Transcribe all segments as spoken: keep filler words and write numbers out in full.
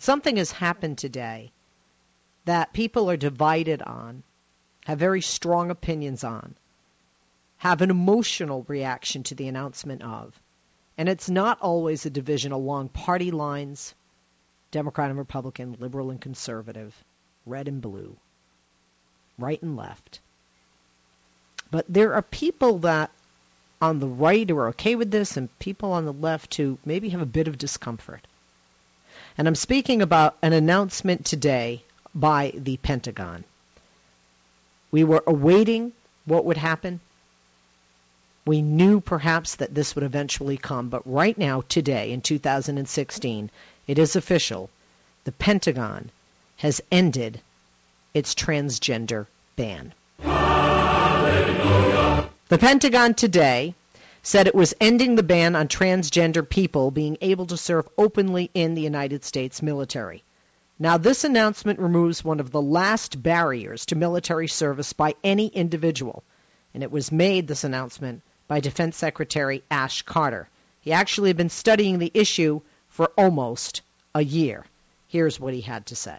Something has happened today that people are divided on, have very strong opinions on, have an emotional reaction to the announcement of. And it's not always a division along party lines, Democrat and Republican, liberal and conservative, red and blue, right and left. But there are people that on the right who are okay with this and people on the left who maybe have a bit of discomfort. And I'm speaking about an announcement today by the Pentagon. We were awaiting what would happen. We knew perhaps that this would eventually come, but right now, today, in two thousand sixteen, it is official. The Pentagon has ended its transgender ban. Hallelujah. The Pentagon today said it was ending the ban on transgender people being able to serve openly in the United States military. Now, this announcement removes one of the last barriers to military service by any individual, and it was made, this announcement, by Defense Secretary Ash Carter. He actually had been studying the issue for almost a year. Here's what he had to say.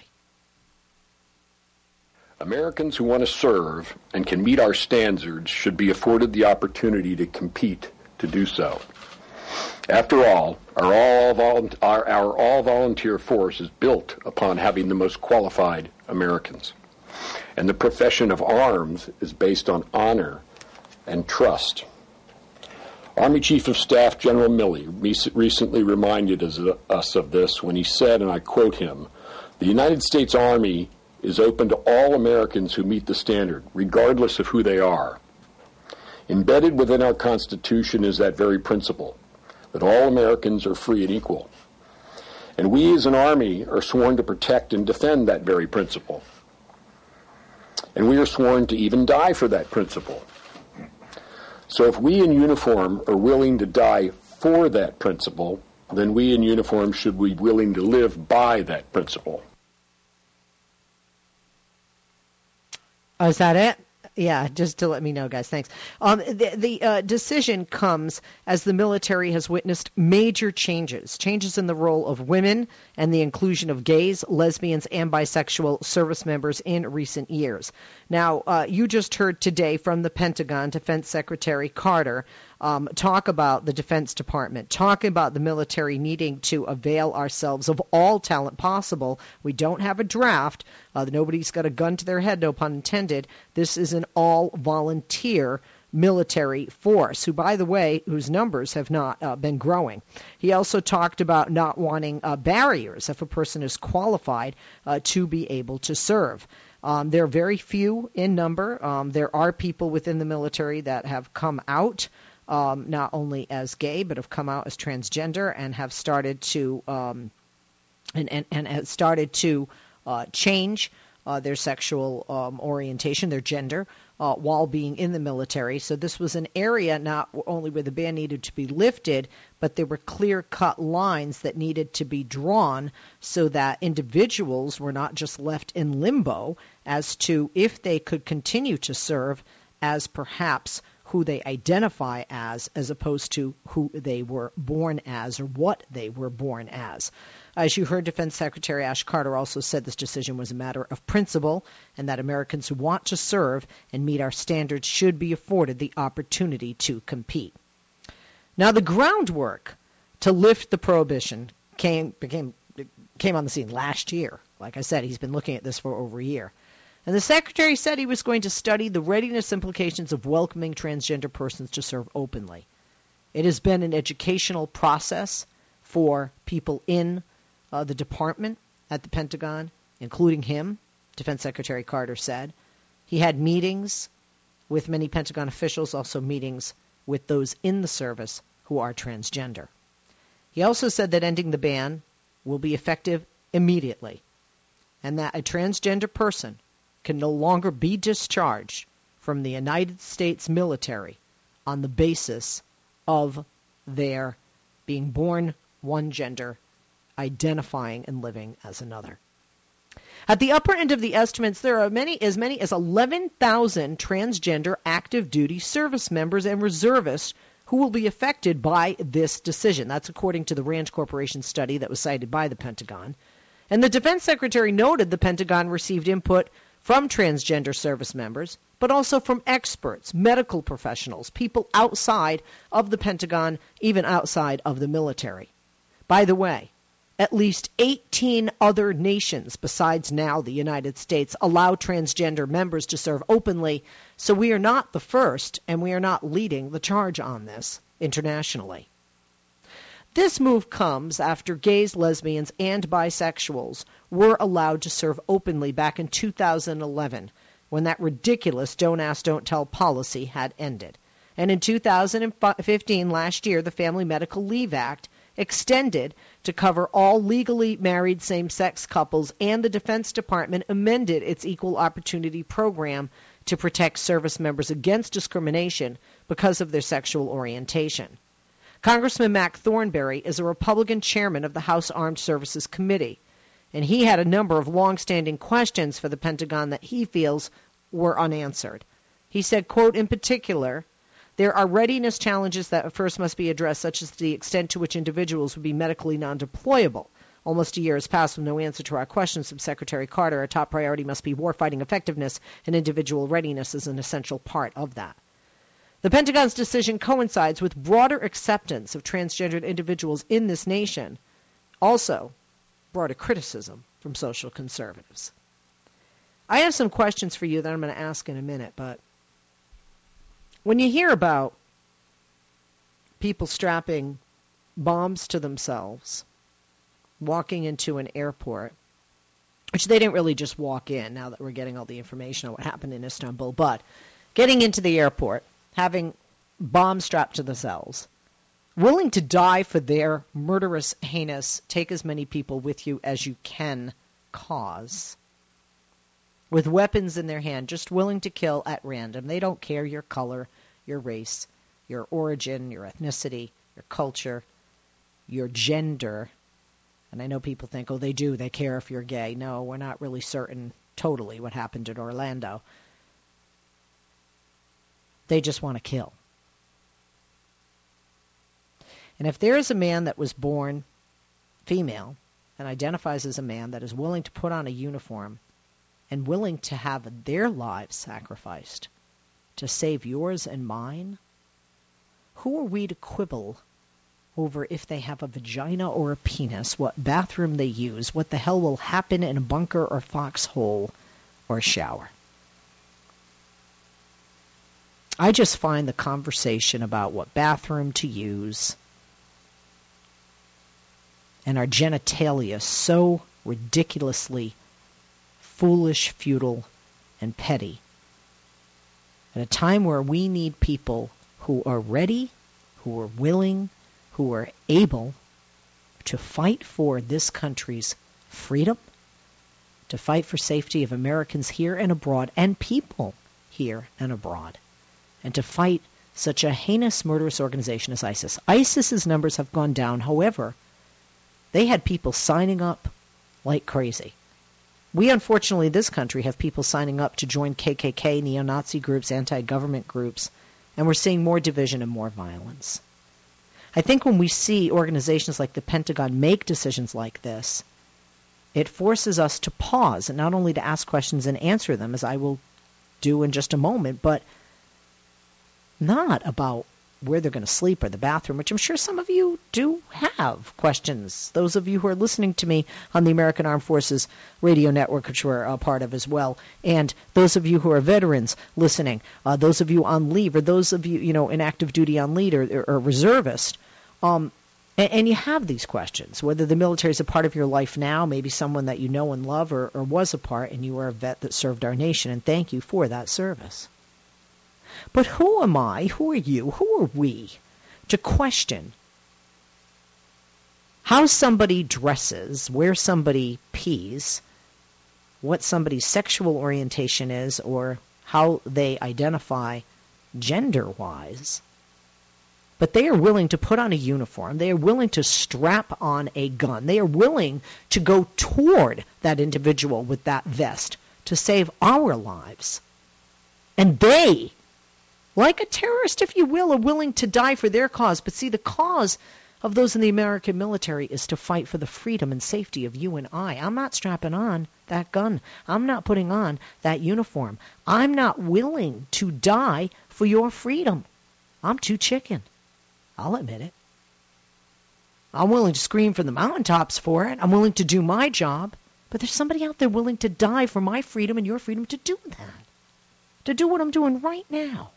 Americans who want to serve and can meet our standards should be afforded the opportunity to compete to do so. After all, our all, our, our all-volunteer force is built upon having the most qualified Americans. And the profession of arms is based on honor and trust. Army Chief of Staff General Milley recently reminded us of this when he said, and I quote him, "The United States Army is open to all Americans who meet the standard, regardless of who they are. Embedded within our Constitution is that very principle, that all Americans are free and equal. And we as an army are sworn to protect and defend that very principle. And we are sworn to even die for that principle. So if we in uniform are willing to die for that principle, then we in uniform should be willing to live by that principle." Oh, is that it? Yeah, just to let me know, guys. Thanks. Um, the the uh, decision comes as the military has witnessed major changes, changes in the role of women and the inclusion of gays, lesbians, and bisexual service members in recent years. Now, uh, you just heard today from the Pentagon, Defense Secretary Carter, um, talk about the Defense Department, talking about the military needing to avail ourselves of all talent possible. We don't have a draft. Uh, nobody's got a gun to their head, no pun intended. This is an all-volunteer military force, who, by the way, whose numbers have not uh, been growing. He also talked about not wanting uh, barriers if a person is qualified uh, to be able to serve. Um, there are very few in number. Um, there are people within the military that have come out Um, not only as gay, but have come out as transgender and have started to um, and, and, and have started to uh, change uh, their sexual um, orientation, their gender, uh, while being in the military. So this was an area not only where the ban needed to be lifted, but there were clear-cut lines that needed to be drawn so that individuals were not just left in limbo as to if they could continue to serve as perhaps who they identify as, as opposed to who they were born as or what they were born as. As you heard, Defense Secretary Ash Carter also said this decision was a matter of principle and that Americans who want to serve and meet our standards should be afforded the opportunity to compete. Now, the groundwork to lift the prohibition came, became, came on the scene last year. Like I said, he's been looking at this for over a year. And the Secretary said he was going to study the readiness implications of welcoming transgender persons to serve openly. It has been an educational process for people in uh, the department at the Pentagon, including him, Defense Secretary Carter said. He had meetings with many Pentagon officials, also meetings with those in the service who are transgender. He also said that ending the ban will be effective immediately and that a transgender person can no longer be discharged from the United States military on the basis of their being born one gender, identifying and living as another. At the upper end of the estimates, there are many, as many as eleven thousand transgender active duty service members and reservists who will be affected by this decision. That's according to the Rand Corporation study that was cited by the Pentagon. And the defense secretary noted the Pentagon received input from transgender service members, but also from experts, medical professionals, people outside of the Pentagon, even outside of the military. By the way, at least eighteen other nations besides now the United States allow transgender members to serve openly, so we are not the first and we are not leading the charge on this internationally. This move comes after gays, lesbians, and bisexuals were allowed to serve openly back in two thousand eleven when that ridiculous don't ask, don't tell policy had ended. And in two thousand fifteen, last year, the Family Medical Leave Act extended to cover all legally married same-sex couples, and the Defense Department amended its Equal Opportunity Program to protect service members against discrimination because of their sexual orientation. Congressman Mac Thornberry is a Republican chairman of the House Armed Services Committee, and he had a number of long-standing questions for the Pentagon that he feels were unanswered. He said, quote, in particular, there are readiness challenges that first must be addressed, such as the extent to which individuals would be medically non-deployable. Almost a year has passed with no answer to our questions from Secretary Carter. Our top priority must be warfighting effectiveness, and individual readiness is an essential part of that. The Pentagon's decision coincides with broader acceptance of transgendered individuals in this nation, also broader criticism from social conservatives. I have some questions for you that I'm going to ask in a minute, but when you hear about people strapping bombs to themselves, walking into an airport, which they didn't really just walk in now that we're getting all the information on what happened in Istanbul, but getting into the airport, having bombs strapped to themselves, willing to die for their murderous, heinous, take as many people with you as you can cause, with weapons in their hand, just willing to kill at random. They don't care your color, your race, your origin, your ethnicity, your culture, your gender. And I know people think, oh, they do. They care if you're gay. No, we're not really certain totally what happened in Orlando. They just want to kill. And if there is a man that was born female and identifies as a man that is willing to put on a uniform and willing to have their lives sacrificed to save yours and mine, who are we to quibble over if they have a vagina or a penis, what bathroom they use, what the hell will happen in a bunker or foxhole or shower? I just find the conversation about what bathroom to use and our genitalia so ridiculously foolish, futile, and petty, at a time where we need people who are ready, who are willing, who are able to fight for this country's freedom, to fight for safety of Americans here and abroad, and people here and abroad, and to fight such a heinous, murderous organization as ISIS. ISIS's numbers have gone down. However, they had people signing up like crazy. We, unfortunately, in this country have people signing up to join K K K, neo-Nazi groups, anti-government groups, and we're seeing more division and more violence. I think when we see organizations like the Pentagon make decisions like this, it forces us to pause, and not only to ask questions and answer them, as I will do in just a moment, but not about where they're going to sleep or the bathroom, which I'm sure some of you do have questions. Those of you who are listening to me on the American Armed Forces Radio Network, which we're a part of as well, and those of you who are veterans listening, uh, those of you on leave, or those of you, you know, in active duty on leave or, or reservist, um, and, and you have these questions, whether the military is a part of your life now, maybe someone that you know and love or, or was a part, and you were a vet that served our nation, and thank you for that service. But who am I, who are you, who are we to question how somebody dresses, where somebody pees, what somebody's sexual orientation is, or how they identify gender-wise? But they are willing to put on a uniform. They are willing to strap on a gun. They are willing to go toward that individual with that vest to save our lives. And they, like a terrorist, if you will, are willing to die for their cause. But see, the cause of those in the American military is to fight for the freedom and safety of you and I. I'm not strapping on that gun. I'm not putting on that uniform. I'm not willing to die for your freedom. I'm too chicken. I'll admit it. I'm willing to scream from the mountaintops for it. I'm willing to do my job. But there's somebody out there willing to die for my freedom and your freedom to do that, to do what I'm doing right now.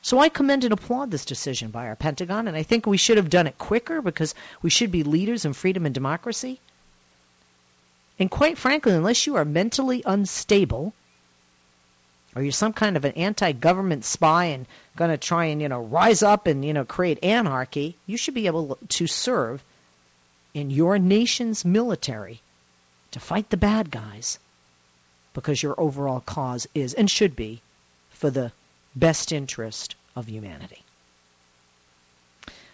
So I commend and applaud this decision by our Pentagon, and I think we should have done it quicker because we should be leaders in freedom and democracy. And quite frankly, unless you are mentally unstable or you're some kind of an anti-government spy and going to try and, you know, rise up and, you know, create anarchy, you should be able to serve in your nation's military to fight the bad guys because your overall cause is and should be for the best interest of humanity.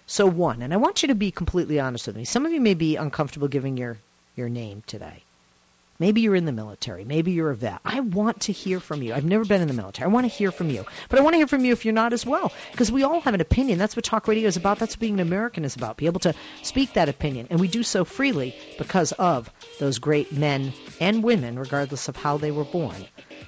So one, and I want you to be completely honest with me. Some of you may be uncomfortable giving your, your name today. Maybe you're in the military. Maybe you're a vet. I want to hear from you. I've never been in the military. I want to hear from you. But I want to hear from you if you're not as well, because we all have an opinion. That's what talk radio is about. That's what being an American is about, be able to speak that opinion. And we do so freely because of those great men and women, regardless of how they were born,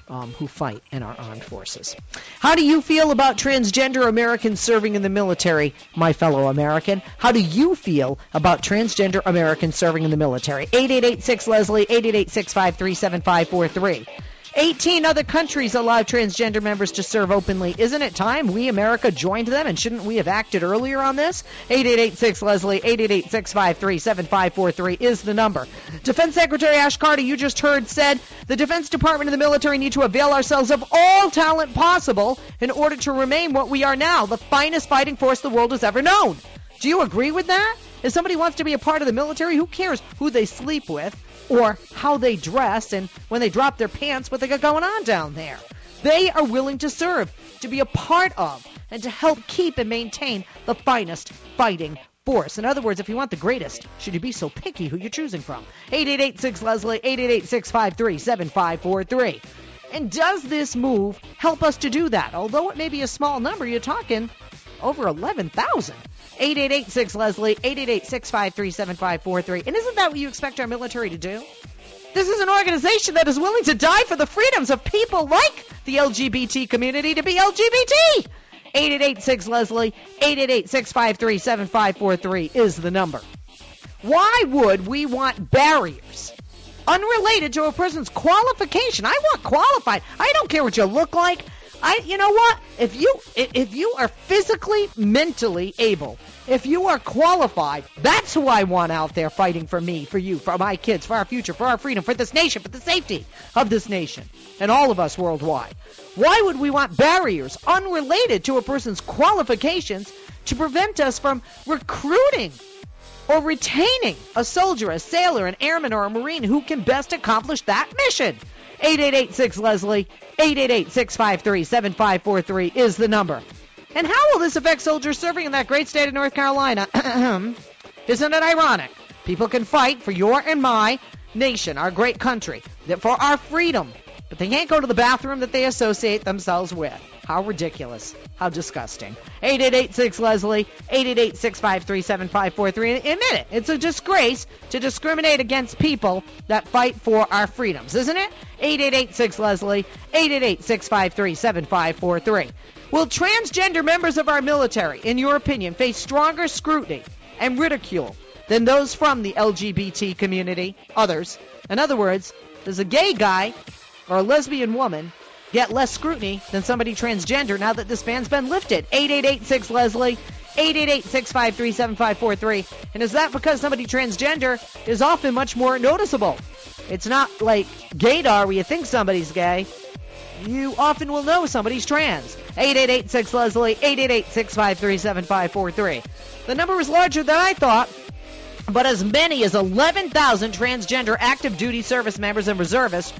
um, who fight in our armed forces. How do you feel about transgender Americans serving in the military, my fellow American? How do you feel about transgender Americans serving in the military? eight eight eight six Leslie, eight eight eight six five three seven five four three. eighteen other countries allow transgender members to serve openly. Isn't it time we, America, joined them? And shouldn't we have acted earlier on this? eight eight eight six Leslie, eight eight eight six five three seven five four three is the number. Defense Secretary Ash Carter, you just heard, said the Defense Department and the military need to avail ourselves of all talent possible in order to remain what we are now, the finest fighting force the world has ever known. Do you agree with that? If somebody wants to be a part of the military, who cares who they sleep with or how they dress and when they drop their pants, what they got going on down there? They are willing to serve, to be a part of, and to help keep and maintain the finest fighting force. In other words, if you want the greatest, should you be so picky who you're choosing from? eight eight eight six Leslie, eight eight eight six five three seven five four three. And does this move help us to do that? Although it may be a small number, you're talking over eleven thousand. eight eight eight six Leslie, eight eight eight six five three seven five four three. And isn't that what you expect our military to do? This is an organization that is willing to die for the freedoms of people like the L G B T community to be L G B T. eight eight eight six Leslie, eight eight eight six five three seven five four three is the number. Why would we want barriers unrelated to a person's qualification? I want qualified. I don't care what you look like. I, you know what? If you if you are physically, mentally able, if you are qualified, that's who I want out there fighting for me, for you, for my kids, for our future, for our freedom, for this nation, for the safety of this nation and all of us worldwide. Why would we want barriers unrelated to a person's qualifications to prevent us from recruiting or retaining a soldier, a sailor, an airman, or a Marine who can best accomplish that mission? eight eight eight six Leslie, eight eight eight six five three seven five four three is the number. And how will this affect soldiers serving in that great state of North Carolina? Isn't it ironic? People can fight for your and my nation, our great country, for our freedom, but they can't go to the bathroom that they associate themselves with. How ridiculous. How disgusting. eight eight eight six Leslie, eight eight eight six five three seven five four three. Admit it. It's a disgrace to discriminate against people that fight for our freedoms, isn't it? eight eight eight six Leslie, eight eight eight six five three seven five four three. Will transgender members of our military, in your opinion, face stronger scrutiny and ridicule than those from the L G B T community, others? In other words, does a gay guy or a lesbian woman get less scrutiny than somebody transgender now that this ban's been lifted? eight eight eight six Leslie, eight eight eight six five three seven five four three. And is that because somebody transgender is often much more noticeable? It's not like gaydar where you think somebody's gay. You often will know somebody's trans. eight eight eight six Leslie, eight eight eight six five three seven five four three. The number is larger than I thought, but as many as eleven thousand transgender active duty service members and reservists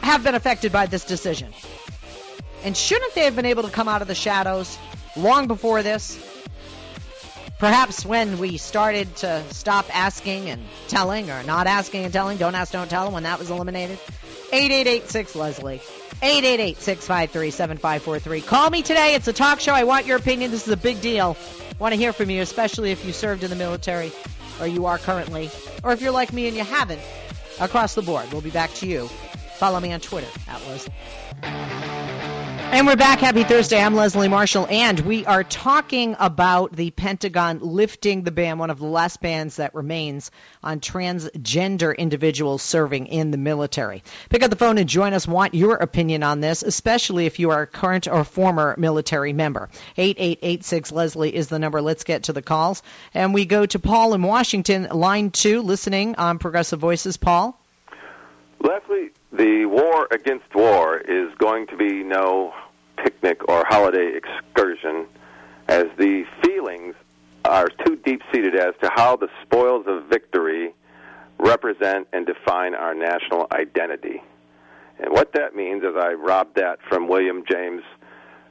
have been affected by this decision. And shouldn't they have been able to come out of the shadows long before this? Perhaps when we started to stop asking and telling, or not asking and telling, don't ask, don't tell, when that was eliminated. eight eight eight six Leslie, eight eight eight six five three seven five four three. Call me today. It's a talk show. I want your opinion. This is a big deal. Want to hear from you, especially if you served in the military or you are currently, or if you're like me and you haven't, across the board. We'll be back to you. Follow me on Twitter, at Leslie. And we're back. Happy Thursday. I'm Leslie Marshall, and we are talking about the Pentagon lifting the ban, one of the last bans that remains on transgender individuals serving in the military. Pick up the phone and join us. Want your opinion on this, especially if you are a current or former military member. eight eight eight six Leslie is the number. Let's get to the calls. And we go to Paul in Washington, line two, listening on Progressive Voices. Paul? Leslie, the war against war is going to be no picnic or holiday excursion, as the feelings are too deep-seated as to how the spoils of victory represent and define our national identity. And what that means is I robbed that from William James'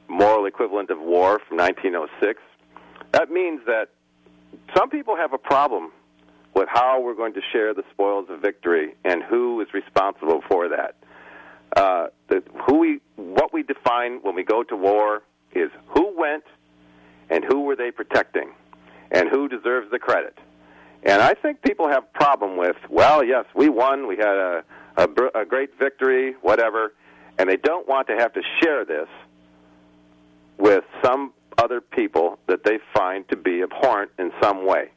moral equivalent of war from nineteen oh six. That means that some people have a problem with how we're going to share the spoils of victory and who is responsible for that. Uh, the, who we, what we define when we go to war is who went and who were they protecting and who deserves the credit. And I think people have a problem with, well, yes, we won, we had a, a, a great victory, whatever, and they don't want to have to share this with some other people that they find to be abhorrent in some way.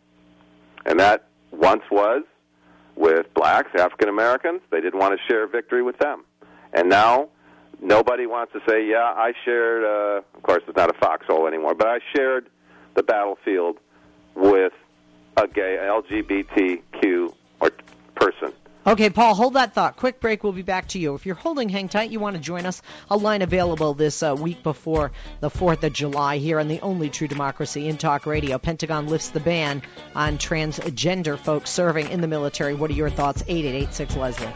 And that once was with blacks, African Americans. They didn't want to share victory with them. And now nobody wants to say, yeah, I shared, uh, of course it's not a foxhole anymore, but I shared the battlefield with a gay L G B T Q or person. Okay, Paul, hold that thought. Quick break. We'll be back to you. If you're holding, hang tight. You want to join us? A line available this uh, week before the fourth of July here on the only True Democracy in Talk Radio. Pentagon lifts the ban on transgender folks serving in the military. What are your thoughts? eight eight eight six Leslie.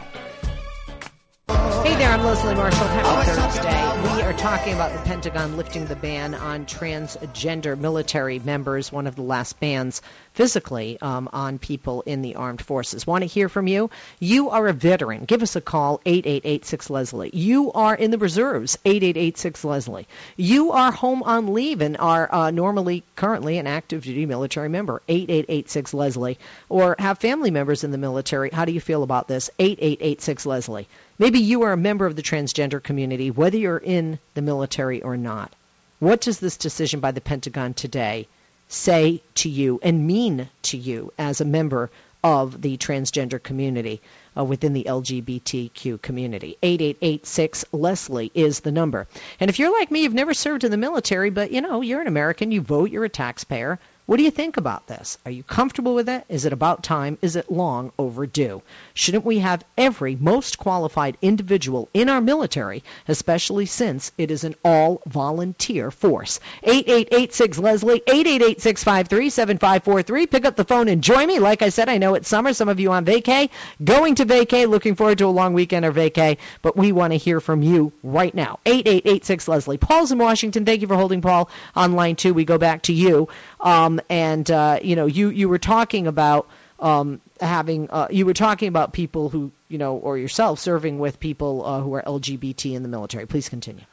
Hey there, I'm Leslie Marshall. Happy Thursday. We are talking about the Pentagon lifting the ban on transgender military members, one of the last bans physically um, on people in the armed forces. Want to hear from you? You are a veteran. Give us a call, eight eight eight six Leslie. You are in the reserves, eight eight eight six Leslie. You are home on leave and are uh, normally, currently an active duty military member, eight eight eight six Leslie. Or have family members in the military. How do you feel about this? eight eight eight six Leslie. Maybe you are a member of the transgender community, whether you're in the military or not. What does this decision by the Pentagon today say to you and mean to you as a member of the transgender community uh, within the L G B T Q community? eight eight eight six Leslie is the number. And if you're like me, you've never served in the military, but, you know, you're an American, you vote, you're a taxpayer. What do you think about this? Are you comfortable with it? Is it about time? Is it long overdue? Shouldn't we have every most qualified individual in our military, especially since it is an all-volunteer force? eight eight eight six Leslie, eight eight eight six five three seven five four three. Pick up the phone and join me. Like I said, I know it's summer. Some of you on vacay, going to vacay, looking forward to a long weekend or vacay, but we want to hear from you right now. eight eight eight six Leslie. Paul's in Washington. Thank you for holding, Paul. On line two, we go back to you. Um, And, uh, you know, you, you were talking about um, having uh, – you were talking about people who, you know, or yourself serving with people uh, who are L G B T in the military. Please continue.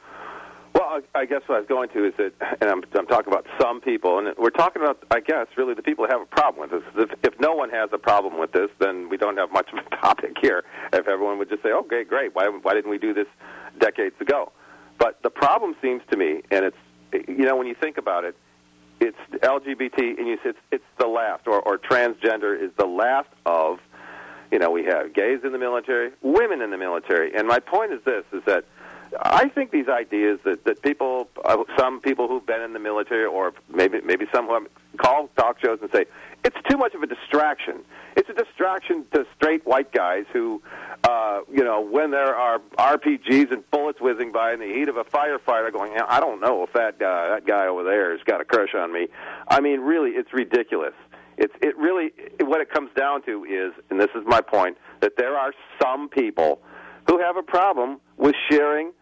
Well, I guess what I was going to is that – and I'm, I'm talking about some people. And we're talking about, I guess, really the people who have a problem with this. If, if no one has a problem with this, then we don't have much of a topic here. If everyone would just say, okay, great, why, why didn't we do this decades ago? But the problem seems to me, and it's – you know, when you think about it, it's L G B T, and you said it's, it's the last, or, or transgender is the last of, you know, we have gays in the military, women in the military. And my point is this, is that I think these ideas that, that people, uh, some people who've been in the military, or maybe maybe some who call talk shows and say, it's too much of a distraction. It's a distraction to straight white guys who, uh, you know, when there are R P Gs and bullets whizzing by in the heat of a firefighter going, I don't know if that guy, that guy over there has got a crush on me. I mean, really, it's ridiculous. It's it really, what it comes down to is, and this is my point, that there are some people who have a problem with sharing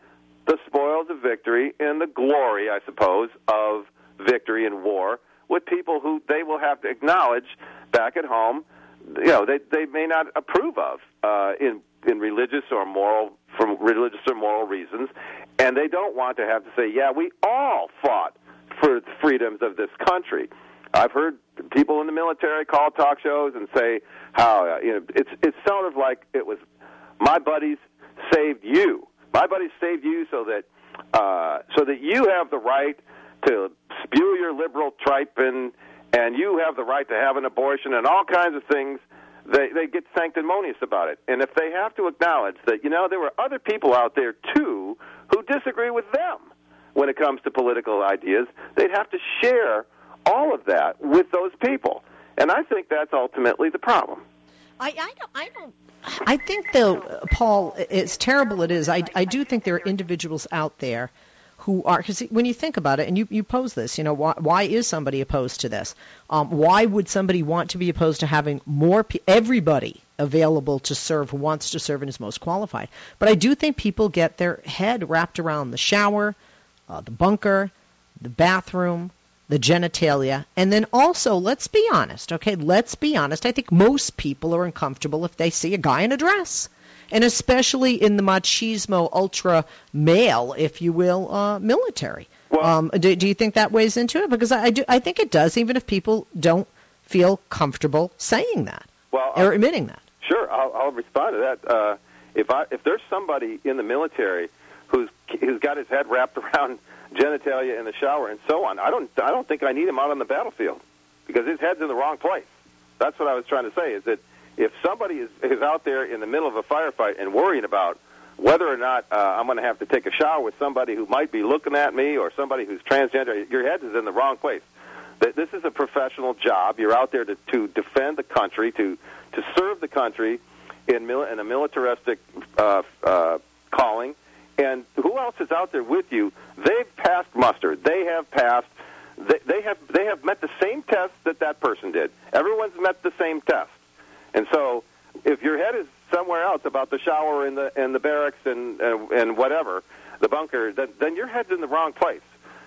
the spoils of victory and the glory, I suppose, of victory in war with people who they will have to acknowledge back at home, you know, they they may not approve of uh, in in religious or moral from religious or moral reasons, and they don't want to have to say, yeah, we all fought for the freedoms of this country. I've heard people in the military call talk shows and say how uh, you know it's it's sort of like it was my buddies saved you. My buddies saved you so that uh, so that you have the right to spew your liberal tripe and and you have the right to have an abortion and all kinds of things. They they get sanctimonious about it, and if they have to acknowledge that, you know, there were other people out there too who disagree with them when it comes to political ideas, they'd have to share all of that with those people, and I think that's ultimately the problem. I, I don't. I don't. I think though, Paul, as terrible it is, I I do think there are individuals out there who are, because when you think about it, and you, you pose this, you know, why, why is somebody opposed to this? Um, why would somebody want to be opposed to having more pe- everybody available to serve who wants to serve and is most qualified? But I do think people get their head wrapped around the shower, uh, the bunker, the bathroom, the genitalia, and then also, let's be honest, okay, let's be honest, I think most people are uncomfortable if they see a guy in a dress. And especially in the machismo, ultra-male, if you will, uh, military. Well, um, do, do you think that weighs into it? Because I, I, do, I think it does, even if people don't feel comfortable saying that well, or I'll, admitting that. Sure, I'll, I'll respond to that. Uh, if, I, if there's somebody in the military who's who's got his head wrapped around genitalia in the shower and so on, I don't I don't think I need him out on the battlefield because his head's in the wrong place. That's what I was trying to say, is that if somebody is, is out there in the middle of a firefight and worrying about whether or not uh, I'm going to have to take a shower with somebody who might be looking at me or somebody who's transgender, your head is in the wrong place. This is a professional job. You're out there to, to defend the country, to, to serve the country in, mil- in a militaristic uh, uh, calling. And who else is out there with you? They've passed muster. They have passed. They, they have they have met the same test that that person did. Everyone's met the same test. And so, if your head is somewhere else about the shower and the and the barracks and and, and whatever, the bunker, then, then your head's in the wrong place.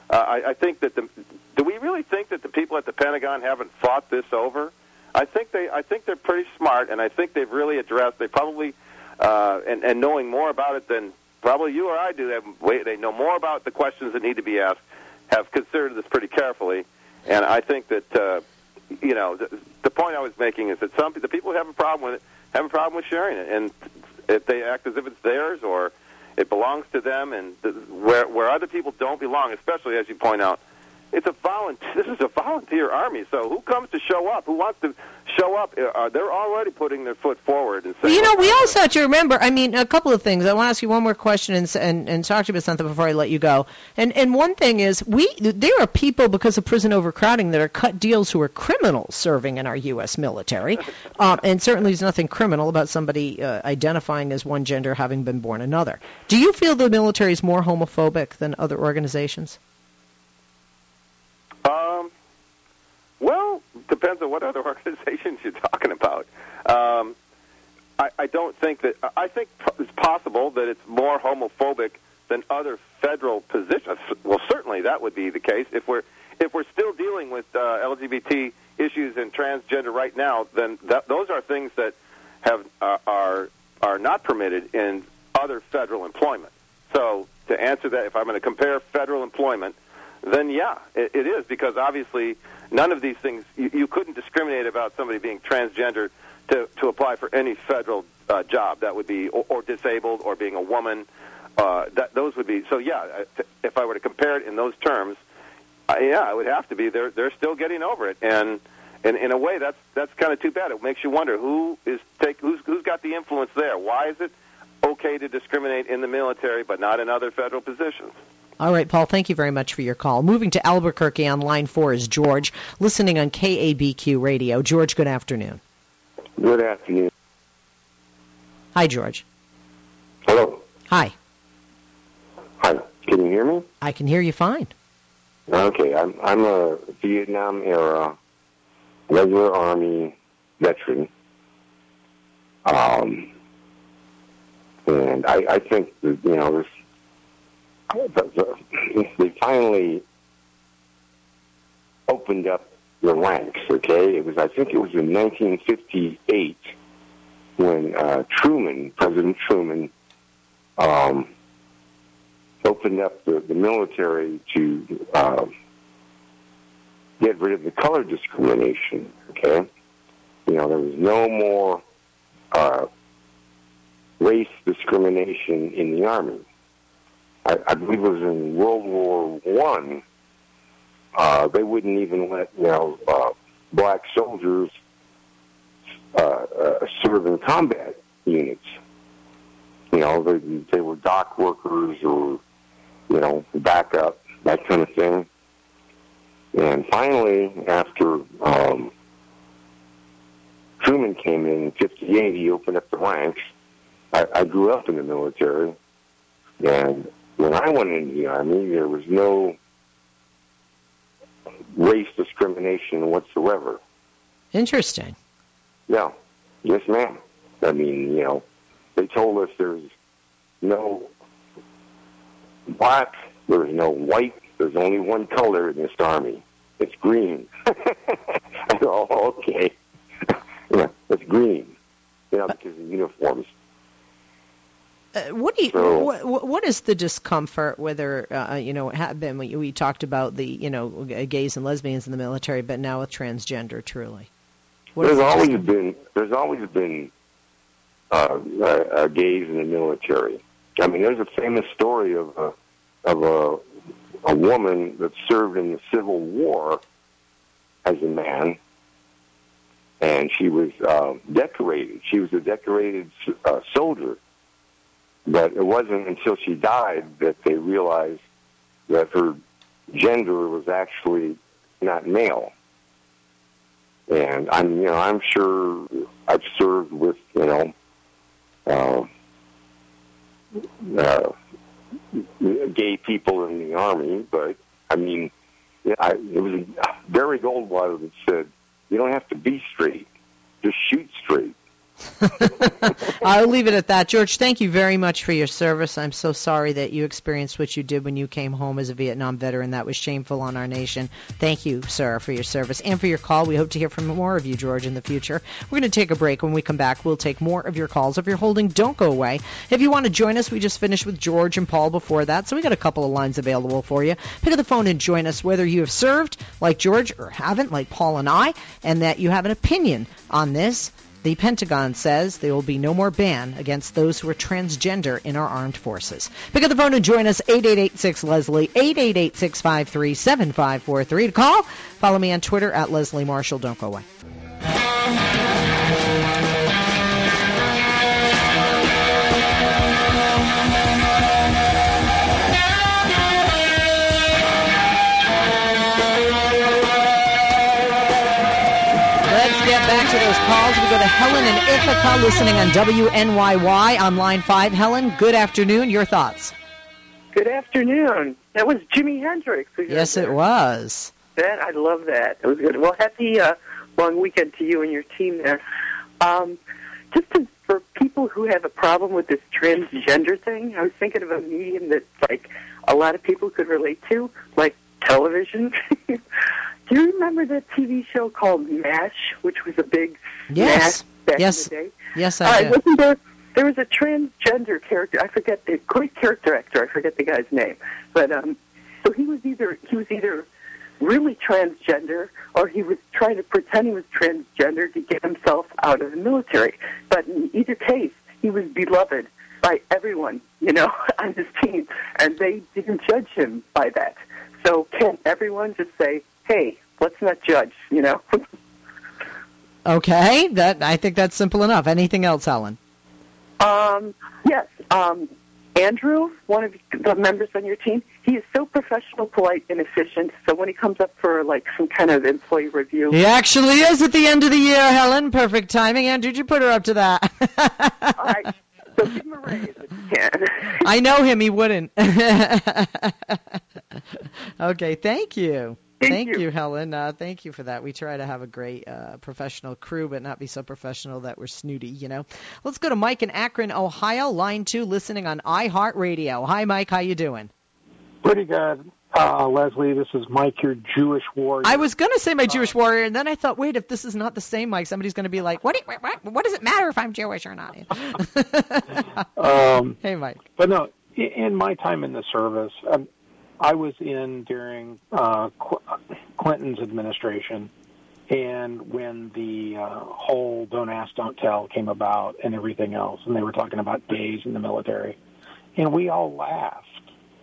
Uh, I, I think that the do we really think that the people at the Pentagon haven't thought this over? I think they I think they're pretty smart, and I think they've really addressed. They probably uh, and and knowing more about it than probably you or I do. They they know more about the questions that need to be asked. Have considered this pretty carefully, and I think that. Uh, You know, the, the point I was making is that some the people who have a problem with it have a problem with sharing it, and if they act as if it's theirs or it belongs to them, and the, where where other people don't belong, especially as you point out, it's a volunteer. This is a volunteer army, so who comes to show up? Who wants to show up? Uh, they're already putting their foot forward. And saying, you know, we also have to remember. I mean, a couple of things. I want to ask you one more question and and, and talk to you about something before I let you go. And and one thing is, we there are people because of prison overcrowding that are cut deals who are criminals serving in our U S military, um, and certainly there's nothing criminal about somebody uh, identifying as one gender having been born another. Do you feel the military is more homophobic than other organizations? Um. Well, depends on what other organizations you're talking about. Um, I, I don't think that. I think it's possible that it's more homophobic than other federal positions. Well, certainly that would be the case if we're if we're still dealing with uh, L G B T issues and transgender right now. Then that, those are things that have uh, are are not permitted in other federal employment. So to answer that, if I'm going to compare federal employment. Then, yeah, it, it is, because obviously none of these things, you, you couldn't discriminate about somebody being transgender to, to apply for any federal uh, job. That would be, or, or disabled, or being a woman. Uh, that, those would be, so yeah, if I were to compare it in those terms, uh, yeah, it would have to be. They're, they're still getting over it. And, and in a way, that's that's kind of too bad. It makes you wonder who is take, who's, who's got the influence there. Why is it okay to discriminate in the military but not in other federal positions? All right, Paul, thank you very much for your call. Moving to Albuquerque on line four is George, listening on K A B Q Radio. George, good afternoon. Good afternoon. Hi, George. Hello. Hi. Hi. Can you hear me? I can hear you fine. Okay. I'm, I'm a Vietnam-era regular Army veteran, um, and I, I think, you know, this they finally opened up the ranks, okay? It was, I think it was in nineteen fifty-eight when uh, Truman, President Truman, um, opened up the, the military to uh, get rid of the color discrimination, okay? You know, there was no more uh, race discrimination in the Army. I, I believe it was in World War One. Uh, they wouldn't even let, you know, uh, black soldiers uh, uh, serve in combat units. You know, they, they were dock workers or, you know, backup, that kind of thing. And finally, after um, Truman came in in fifty-eight, he opened up the ranks. I, I grew up in the military, and when I went into the Army, there was no race discrimination whatsoever. Interesting. Yeah. Yes, ma'am. I mean, you know, they told us there's no black, there's no white, there's only one color in this Army. It's green. I go, oh, okay. Yeah, it's green. Yeah, because of uniforms. Uh, what do you, so, what, what is the discomfort? Whether uh, you know, been we, we talked about the you know gays and lesbians in the military, but now with transgender, truly, what there's the always been there's always been uh, uh, uh, gays in the military. I mean, there's a famous story of a, of a a woman that served in the Civil War as a man, and she was uh, decorated. She was a decorated uh, soldier. But it wasn't until she died that they realized that her gender was actually not male. And I'm, you know, I'm sure I've served with, you know, uh, uh, gay people in the Army, but I mean, I, it was Barry Goldwater that said, "You don't have to be straight; just shoot straight." I'll leave it at that. George, thank you very much for your service. I'm so sorry that you experienced what you did when you came home as a Vietnam veteran. That was shameful on our nation. Thank you, sir, for your service and for your call. We hope to hear from more of you, George, in the future. We're going to take a break. When we come back, we'll take more of your calls. If you're holding, don't go away. If you want to join us, we just finished with George and Paul before that, so we got a couple of lines available for you. Pick up the phone and join us, whether you have served like George or haven't like Paul and I, and that you have an opinion on this. The Pentagon says there will be no more ban against those who are transgender in our armed forces. Pick up the phone and join us, eight eight eight six Leslie, eight eight eight, six five three, seven five four three. To call, follow me on Twitter at Leslie Marshall. Don't go away. Back to those calls. We go to Helen in Ithaca, listening on W N Y Y on line five. Helen, good afternoon. Your thoughts? Good afternoon. That was Jimi Hendrix. Yes, it was. That I love that. It was good. Well, happy uh, long weekend to you and your team there. Um, just to, for people who have a problem with this transgender thing, I was thinking of a medium that like a lot of people could relate to, like television. Do you remember that T V show called MASH, which was a big yes. MASH back yes. in the day? Yes, I uh, did. Wasn't there, there was a transgender character. I forget the great character actor. I forget the guy's name. But um, so he was either he was either really transgender, or he was trying to pretend he was transgender to get himself out of the military. But in either case, he was beloved by everyone, you know, on his team, and they didn't judge him by that. So can everyone just say, hey, let's not judge, you know? Okay, that I think that's simple enough. Anything else, Helen? Um, yes, um, Andrew, one of the members on your team, he is so professional, polite, and efficient, so when he comes up for, like, some kind of employee review... He actually is at the end of the year, Helen. Perfect timing. Andrew, did you put her up to that? All right, so give him a raise if you can. I know him. He wouldn't. Okay, thank you. Thank, Thank you, you Helen. Uh, thank you for that. We try to have a great uh, professional crew, but not be so professional that we're snooty, you know. Let's go to Mike in Akron, Ohio, line two, listening on iHeartRadio. Hi, Mike. How you doing? Pretty good. Uh, Leslie, this is Mike, your Jewish warrior. I was going to say my Jewish warrior, and then I thought, wait, if this is not the same, Mike, somebody's going to be like, what, do you, what, what does it matter if I'm Jewish or not? um, hey, Mike. But no, in my time in the service, um, I was in during uh, qu- Clinton's administration, and when the uh, whole don't ask, don't tell came about and everything else, and they were talking about gays in the military. And we all laughed.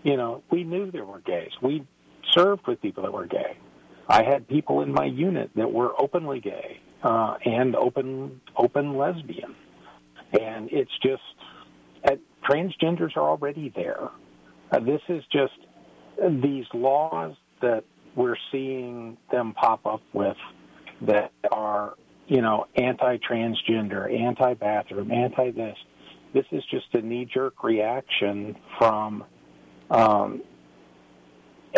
You know, we knew there were gays. We served with people that were gay. I had people in my unit that were openly gay uh, and open open lesbian. And it's just, uh, transgenders are already there. Uh, this is just these laws that we're seeing them pop up with that are, you know, anti-transgender, anti-bathroom, anti-this. This is just a knee-jerk reaction from um,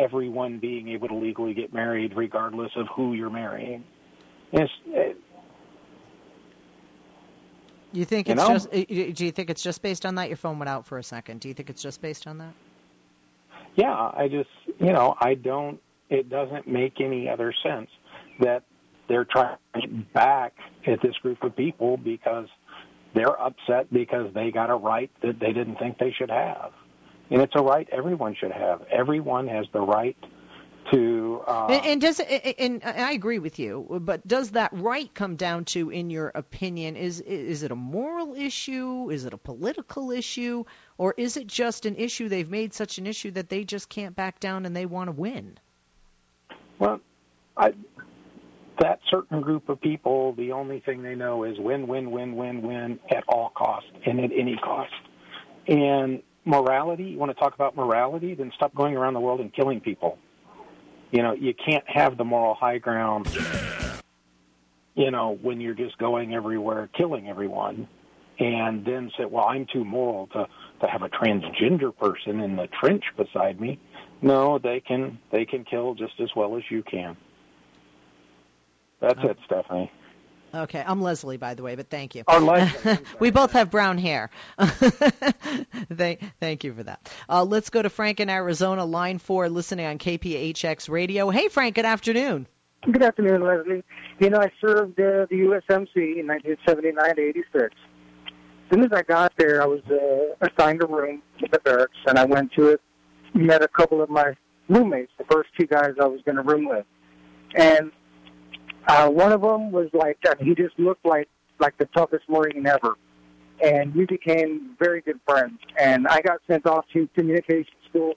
everyone being able to legally get married regardless of who you're marrying. It's, it, you think it's you know? just? Do you think it's just based on that? Your phone went out for a second. Do you think it's just based on that? Yeah, I just, you know, I don't, it doesn't make any other sense that they're trying to get back at this group of people because they're upset because they got a right that they didn't think they should have. And it's a right everyone should have. Everyone has the right to... Uh, and, and, does, and I agree with you, but does that right come down to, in your opinion, is is it a moral issue? Is it a political issue? Or is it just an issue they've made such an issue that they just can't back down and they want to win? Well, I, that certain group of people, the only thing they know is win, win, win, win, win at all costs and at any cost. And morality, you want to talk about morality, then stop going around the world and killing people. You know, you can't have the moral high ground, you know, when you're just going everywhere, killing everyone, and then say, well, I'm too moral to, to have a transgender person in the trench beside me. No, they can they can kill just as well as you can. That's okay. It, Stephanie. Okay, I'm Leslie, by the way, but thank you. Or Leslie. We both have brown hair. thank, thank you for that. Uh, let's go to Frank in Arizona, line four, listening on K P H X Radio. Hey, Frank, good afternoon. Good afternoon, Leslie. You know, I served uh, the U S M C in nineteen seventy-nine to eighty-six. As soon as I got there, I was uh, assigned a room in the barracks, and I went to it. Met a couple of my roommates, the first two guys I was going to room with. And uh, one of them was like, he just looked like, like the toughest Marine ever. And we became very good friends. And I got sent off to communication school.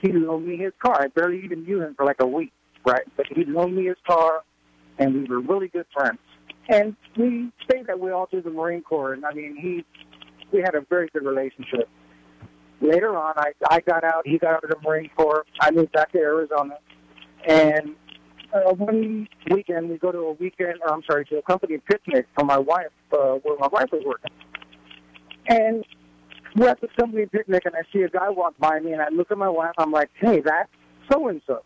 He loaned me his car. I barely even knew him for like a week, right? But he loaned me his car, and we were really good friends. And we stayed that way all through the Marine Corps. And, I mean, he, we had a very good relationship. Later on, I, I got out. He got out of the Marine Corps. I moved back to Arizona. And uh, one weekend, we go to a weekend, or I'm sorry, to a company picnic for my wife, uh, where my wife was working. And we're at the company picnic, and I see a guy walk by me, and I look at my wife. I'm like, hey, that's so-and-so.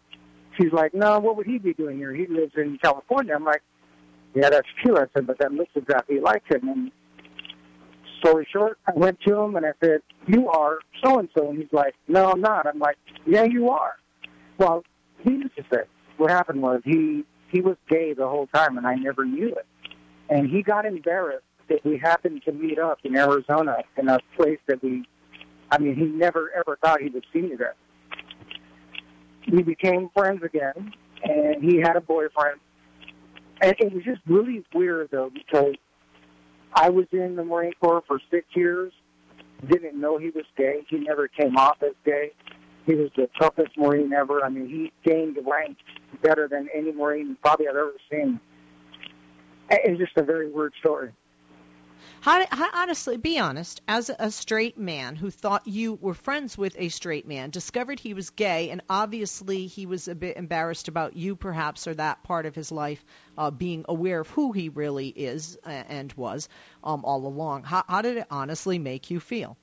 She's like, no, what would he be doing here? He lives in California. I'm like, yeah, that's true. I said, but that looks exactly like him. And story short, I went to him and I said, you are so-and-so. And he's like, no, I'm not. I'm like, yeah, you are. Well, he used to say, what happened was he, he was gay the whole time, and I never knew it. And he got embarrassed that we happened to meet up in Arizona in a place that we, I mean, he never, ever thought he would see me there. We became friends again, and he had a boyfriend. And it was just really weird, though, because I was in the Marine Corps for six years, didn't know he was gay. He never came off as gay. He was the toughest Marine ever. I mean, he gained rank better than any Marine probably I've ever seen. It's just a very weird story. How, how, honestly, be honest, as a straight man who thought you were friends with a straight man, discovered he was gay, and obviously he was a bit embarrassed about you perhaps, or that part of his life, uh, being aware of who he really is and was um, all along. How, how did it honestly make you feel?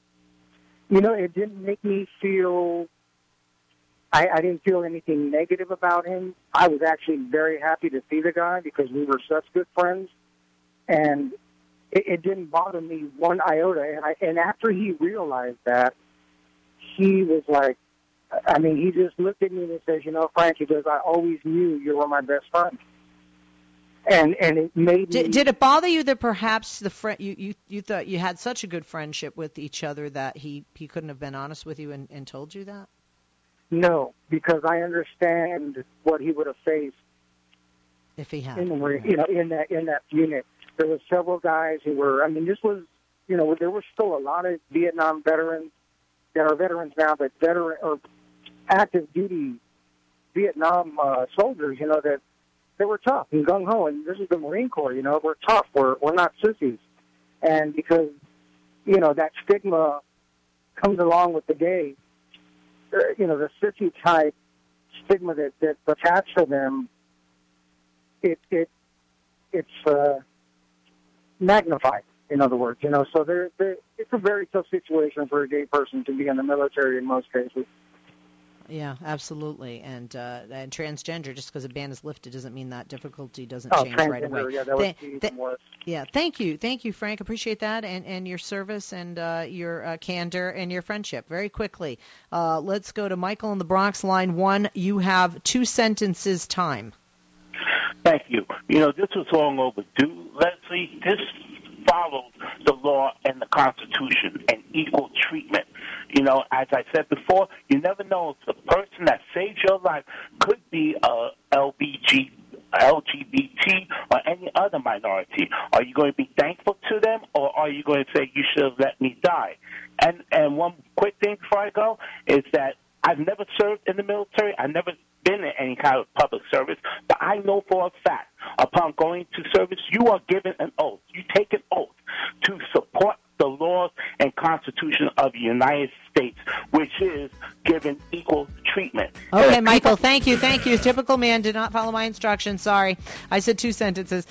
You know, it didn't make me feel, I, I didn't feel anything negative about him. I was actually very happy to see the guy because we were such good friends, and It, it didn't bother me one iota. And, I, and after he realized that, he was like, I mean, he just looked at me and says, you know, Frank, he goes, I always knew you were my best friend. And and it made did, me... Did it bother you that perhaps the friend, you, you, you thought you had such a good friendship with each other that he, he couldn't have been honest with you and, and told you that? No, because I understand what he would have faced if he had. In the, you know, in that in that unit, there were several guys who were. I mean, this was, you know, there were still a lot of Vietnam veterans that are veterans now, but veteran or active duty Vietnam uh, soldiers. You know that they were tough and gung ho, and this is the Marine Corps. You know, we're tough. We're we're not sissies, and because you know that stigma comes along with the gay, you know, the sissy type stigma that, that attached to them, it it it's uh, magnified. In other words, you know, so they're, they're, it's a very tough situation for a gay person to be in the military in most cases. Yeah, absolutely, and uh, and transgender. Just because a ban is lifted doesn't mean that difficulty doesn't oh, change right away. Yeah, that would Th- be even worse. Yeah, thank you, thank you, Frank. Appreciate that, and, and your service, and uh, your uh, candor, and your friendship. Very quickly, uh, let's go to Michael in the Bronx, line one. You have two sentences time. Thank you. You know, this was long overdue, Leslie. This followed the law and the Constitution and equal treatment. You know, as I said before, you never know if the person that saved your life could be a L B G, L G B T or any other minority. Are you going to be thankful to them, or are you going to say, you should have let me die? And and one quick thing before I go is that I've never served in the military. I've never been in any kind of public service, but I know for a fact, upon going to service, you are given an oath. You take an oath to support the laws and Constitution of the United States, which is given equal treatment. Okay, Michael, thank you, thank you. Typical man did not follow my instructions. Sorry, I said two sentences.